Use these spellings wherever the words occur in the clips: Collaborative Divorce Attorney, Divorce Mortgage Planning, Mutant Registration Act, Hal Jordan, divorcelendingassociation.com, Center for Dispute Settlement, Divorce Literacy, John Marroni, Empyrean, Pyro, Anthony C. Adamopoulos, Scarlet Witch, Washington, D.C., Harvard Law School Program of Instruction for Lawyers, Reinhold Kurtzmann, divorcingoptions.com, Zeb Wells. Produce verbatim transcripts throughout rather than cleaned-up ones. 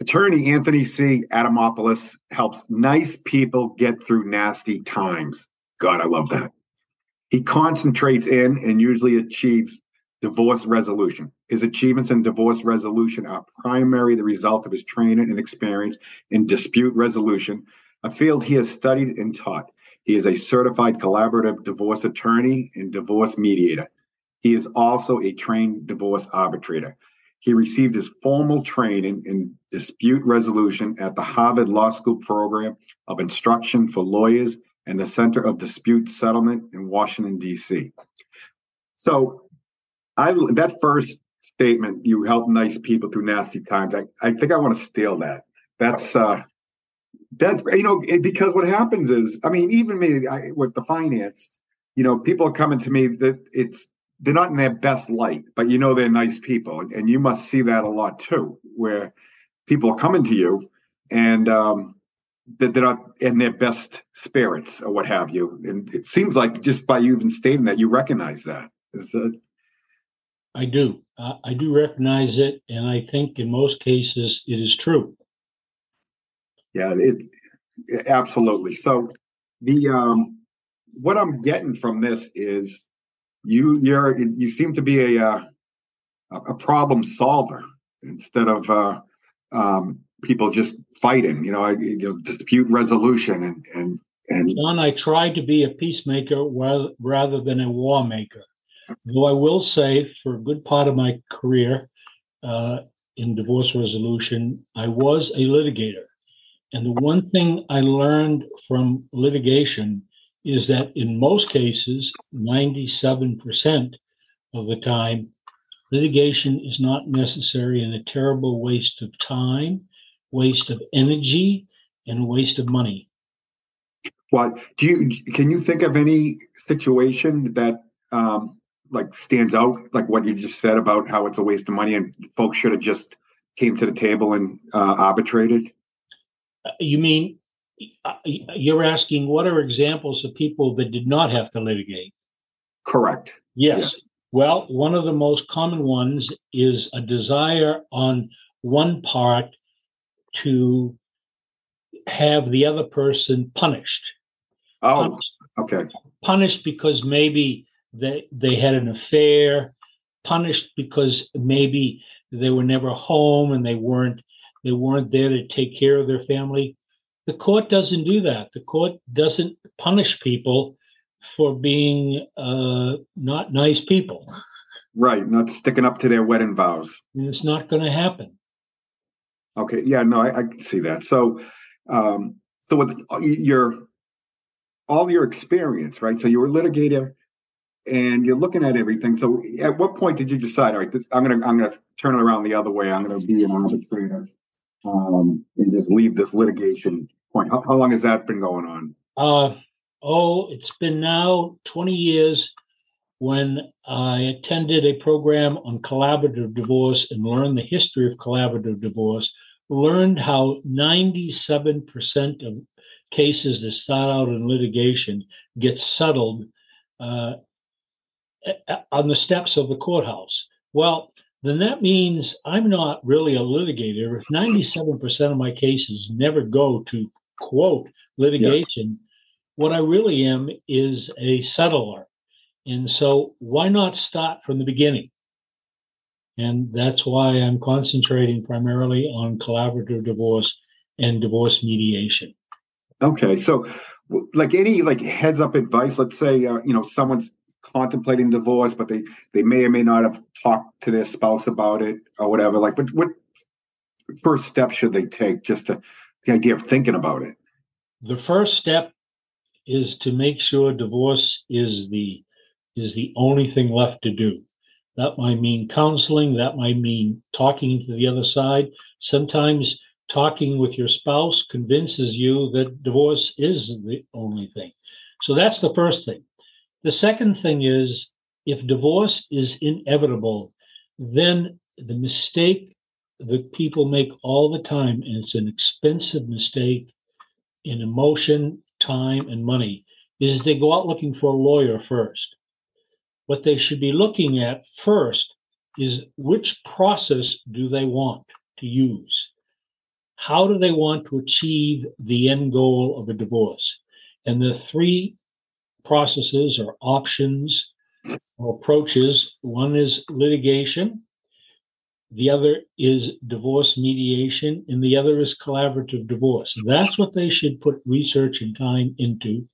Attorney Anthony C. Adamopoulos helps nice people get through nasty times. God, I love that. He concentrates in and usually achieves divorce resolution. His achievements in divorce resolution are primarily the result of his training and experience in dispute resolution, a field he has studied and taught. He is a certified collaborative divorce attorney and divorce mediator. He is also a trained divorce arbitrator. He received his formal training in dispute resolution at the Harvard Law School Program of Instruction for Lawyers and the Center for Dispute Settlement in Washington, D C. So I that first statement, you help nice people through nasty times, I, I think I want to steal that. That's, uh, that's you know, it, because what happens is, I mean, even me I, with the finance, you know, people are coming to me that it's, they're not in their best light, but you know they're nice people. And you must see that a lot too, where people are coming to you and um, that they're not in their best spirits or what have you. And it seems like just by you even stating that, you recognize that. that... I do. Uh, I do recognize it. And I think in most cases, it is true. Yeah, it, it absolutely. So the um, what I'm getting from this is, You you're you seem to be a uh, a problem solver instead of uh, um, people just fighting. You know, you know, dispute resolution and and and. John, I tried to be a peacemaker rather, rather than a war maker. Though I will say, for a good part of my career uh, in divorce resolution, I was a litigator, and the one thing I learned from litigation is that in most cases, ninety-seven percent of the time, litigation is not necessary and a terrible waste of time, waste of energy, and waste of money. Well, do you can you think of any situation that um, like stands out, like what you just said about how it's a waste of money and folks should have just came to the table and uh, arbitrated? You mean? You're asking what are examples of people that did not have to litigate? Correct. Yes. Yeah. Well, one of the most common ones is a desire on one part to have the other person punished. Oh, punished, okay. Punished because maybe they, they had an affair, punished because maybe they were never home and they weren't they weren't there to take care of their family. The court doesn't do that. The court doesn't punish people for being uh, not nice people. Right, not sticking up to their wedding vows. And it's not going to happen. Okay, yeah, no, I, I can see that. So, um, so with your all your experience, right? So you were a litigator, and you're looking at everything. So, at what point did you decide? All right, this, I'm gonna I'm gonna turn it around the other way. I'm gonna be an arbitrator. Um, and just leave this litigation point. How, how long has that been going on? Uh, oh, it's been now twenty years when I attended a program on collaborative divorce and learned the history of collaborative divorce, learned how ninety-seven percent of cases that start out in litigation get settled uh, on the steps of the courthouse. Well, then that means I'm not really a litigator. If ninety-seven percent of my cases never go to, quote, litigation, yeah. What I really am is a settler. And so why not start from the beginning? And that's why I'm concentrating primarily on collaborative divorce and divorce mediation. Okay. So like any like heads up advice, let's say, uh, you know, someone's contemplating divorce, but they, they may or may not have talked to their spouse about it or whatever. Like, but what first step should they take just to the idea of thinking about it? The first step is to make sure divorce is the is the only thing left to do. That might mean counseling. That might mean talking to the other side. Sometimes talking with your spouse convinces you that divorce is the only thing. So that's the first thing. The second thing is, if divorce is inevitable, then the mistake that people make all the time, and it's an expensive mistake in emotion, time, and money, is they go out looking for a lawyer first. What they should be looking at first is which process do they want to use? How do they want to achieve the end goal of a divorce? And the three processes or options or approaches, one is litigation, the other is divorce mediation, and the other is collaborative divorce. That's what they should put research and time into.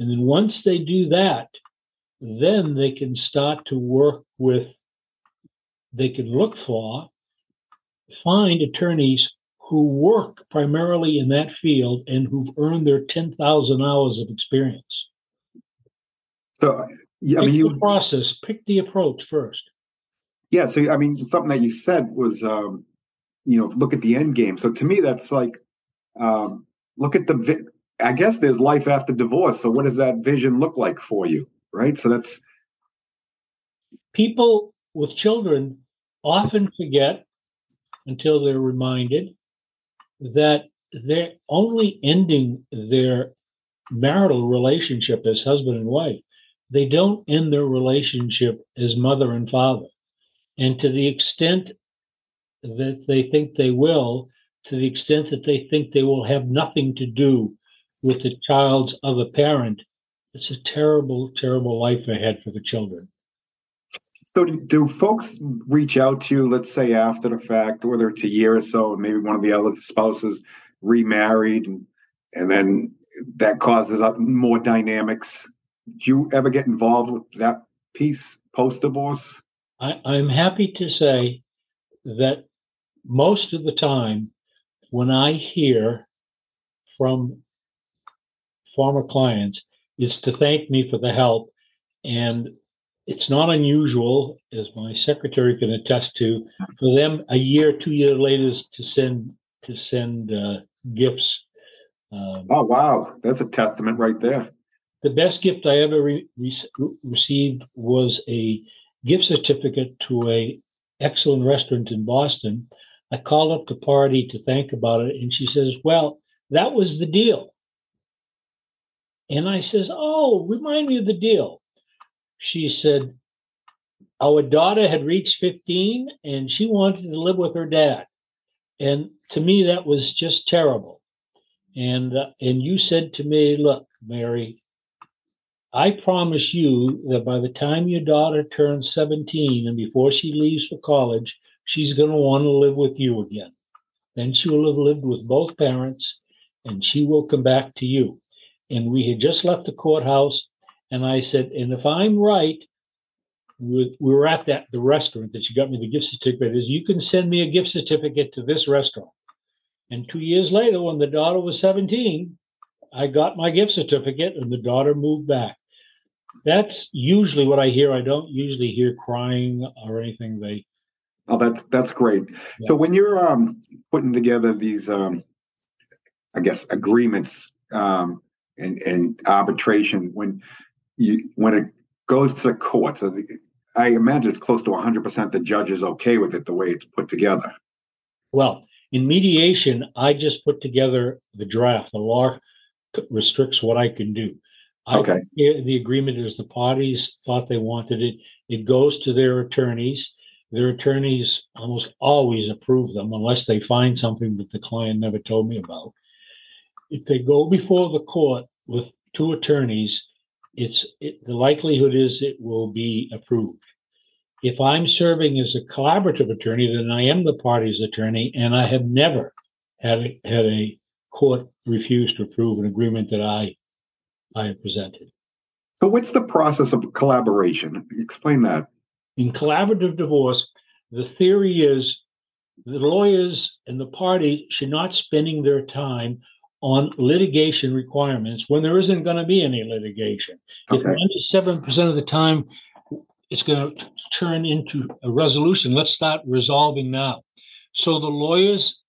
And then once they do that, then they can start to work with, they can look for, find attorneys who work primarily in that field and who've earned their ten thousand hours of experience. So, yeah, I mean, you, pick the process, pick the approach first. Yeah, so, I mean, something that you said was, um, you know, look at the end game. So to me, that's like, um, look at the, vi- I guess there's life after divorce. So what does that vision look like for you, right? So that's. People with children often forget until they're reminded that they're only ending their marital relationship as husband and wife. They don't end their relationship as mother and father. And to the extent that they think they will, to the extent that they think they will have nothing to do with the child's other parent, it's a terrible, terrible life ahead for the children. So do, do folks reach out to you, let's say, after the fact, whether it's a year or so, and maybe one of the other spouses remarried, and, and then that causes more dynamics? Do you ever get involved with that piece post-divorce? I, I'm happy to say that most of the time when I hear from former clients is to thank me for the help. And it's not unusual, as my secretary can attest to, for them a year, two years later to send to send uh, gifts. Um, oh, wow. That's a testament right there. The best gift I ever re- re- received was a gift certificate to an excellent restaurant in Boston. I called up the party to thank about it, and she says, well, that was the deal. And I says, oh, remind me of the deal. She said, our daughter had reached fifteen, and she wanted to live with her dad. And to me, that was just terrible. And, uh, and you said to me, look, Mary, I promise you that by the time your daughter turns seventeen and before she leaves for college, she's going to want to live with you again. Then she will have lived with both parents, and she will come back to you. And we had just left the courthouse, and I said, and if I'm right, we were at that the restaurant that you got me the gift certificate, is you can send me a gift certificate to this restaurant. And two years later, when the daughter was seventeen, I got my gift certificate, and the daughter moved back. That's usually what I hear. I don't usually hear crying or anything. They, oh, that's that's great. Yeah. So when you're um, putting together these, um, I guess, agreements um, and and arbitration, when you when it goes to court, so the, I imagine it's close to one hundred percent the judge is okay with it the way it's put together. Well, in mediation, I just put together the draft. The law restricts what I can do. I okay. The agreement is the parties thought they wanted it. It goes to their attorneys. Their attorneys almost always approve them unless they find something that the client never told me about. If they go before the court with two attorneys, it's it, the likelihood is it will be approved. If I'm serving as a collaborative attorney, then I am the party's attorney, and I have never had a, had a court refused to approve an agreement that I I presented. So what's the process of collaboration? Explain that. In collaborative divorce, the theory is the lawyers and the parties should not spending their time on litigation requirements when there isn't going to be any litigation. Okay. If ninety-seven percent of the time it's going to turn into a resolution, let's start resolving now. So the lawyers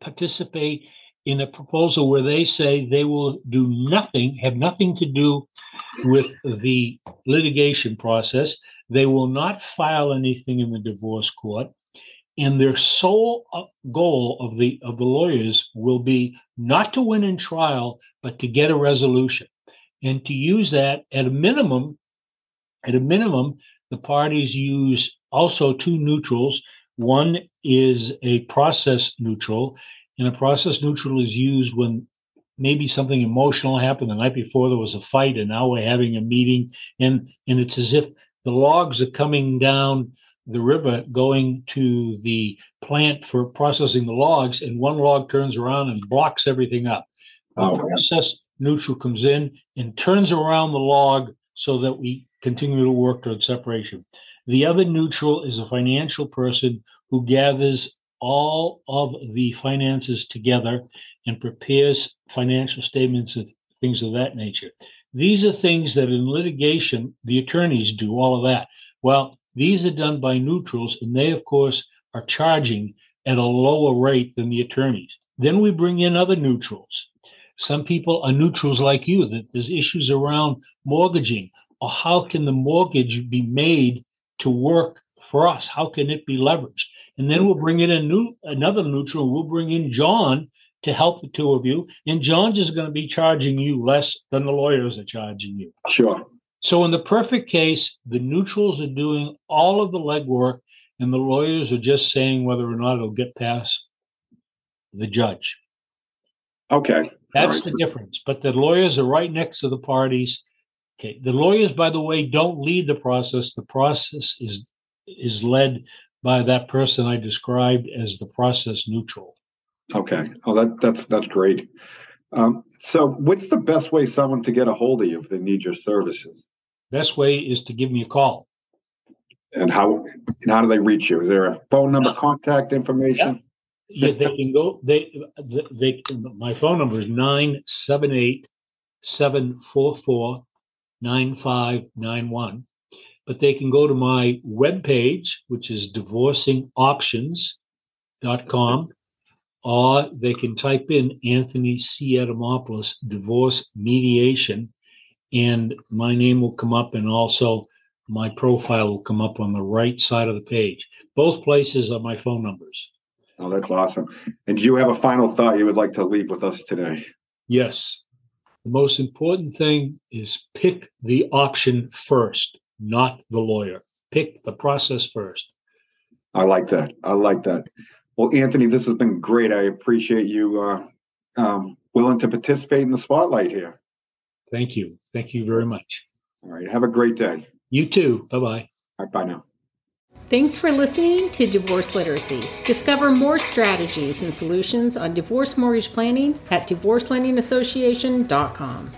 participate in a proposal where they say they will do nothing, have nothing to do with the litigation process. They will not file anything in the divorce court. And their sole goal of the of the lawyers will be not to win in trial, but to get a resolution. And to use that at a minimum, at a minimum, the parties use also two neutrals. One is a process neutral, and a process neutral is used when maybe something emotional happened the night before. There was a fight, and now we're having a meeting, and, and it's as if the logs are coming down the river, going to the plant for processing the logs, and one log turns around and blocks everything up. Oh, the process neutral comes in and turns around the log so that we continue to work toward separation. The other neutral is a financial person who gathers all of the finances together and prepares financial statements and things of that nature. These are things that in litigation, the attorneys do all of that. Well, these are done by neutrals, and they, of course, are charging at a lower rate than the attorneys. Then we bring in other neutrals. Some people are neutrals like you, that there's issues around mortgaging, or how can the mortgage be made to work for us? How can it be leveraged? And then we'll bring in a new another neutral. We'll bring in John to help the two of you. And John's is going to be charging you less than the lawyers are charging you. Sure. So in the perfect case, the neutrals are doing all of the legwork, and the lawyers are just saying whether or not it'll get past the judge. Okay. That's the difference. But the lawyers are right next to the parties. Okay. The lawyers, by the way, don't lead the process. The process is is led by that person I described as the process neutral. Okay. Oh, that that's that's great. Um, so what's the best way someone to get a hold of you if they need your services? Best way is to give me a call. And how and how do they reach you? Is there a phone number, no. contact information? Yeah. yeah, they can go. They they. My phone number is nine seven eight, seven four four nine five nine one, but they can go to my webpage, which is divorcing options dot com, or they can type in Anthony C. Adamopoulos, divorce mediation, and my name will come up, and also my profile will come up on the right side of the page. Both places are my phone numbers. Oh, that's awesome. And do you have a final thought you would like to leave with us today? Yes. The most important thing is pick the option first, not the lawyer. Pick the process first. I like that. I like that. Well, Anthony, this has been great. I appreciate you uh, um, willing to participate in the spotlight here. Thank you. Thank you very much. All right. Have a great day. You too. Bye-bye. All right. Bye now. Thanks for listening to Divorce Literacy. Discover more strategies and solutions on divorce mortgage planning at divorce lending association dot com.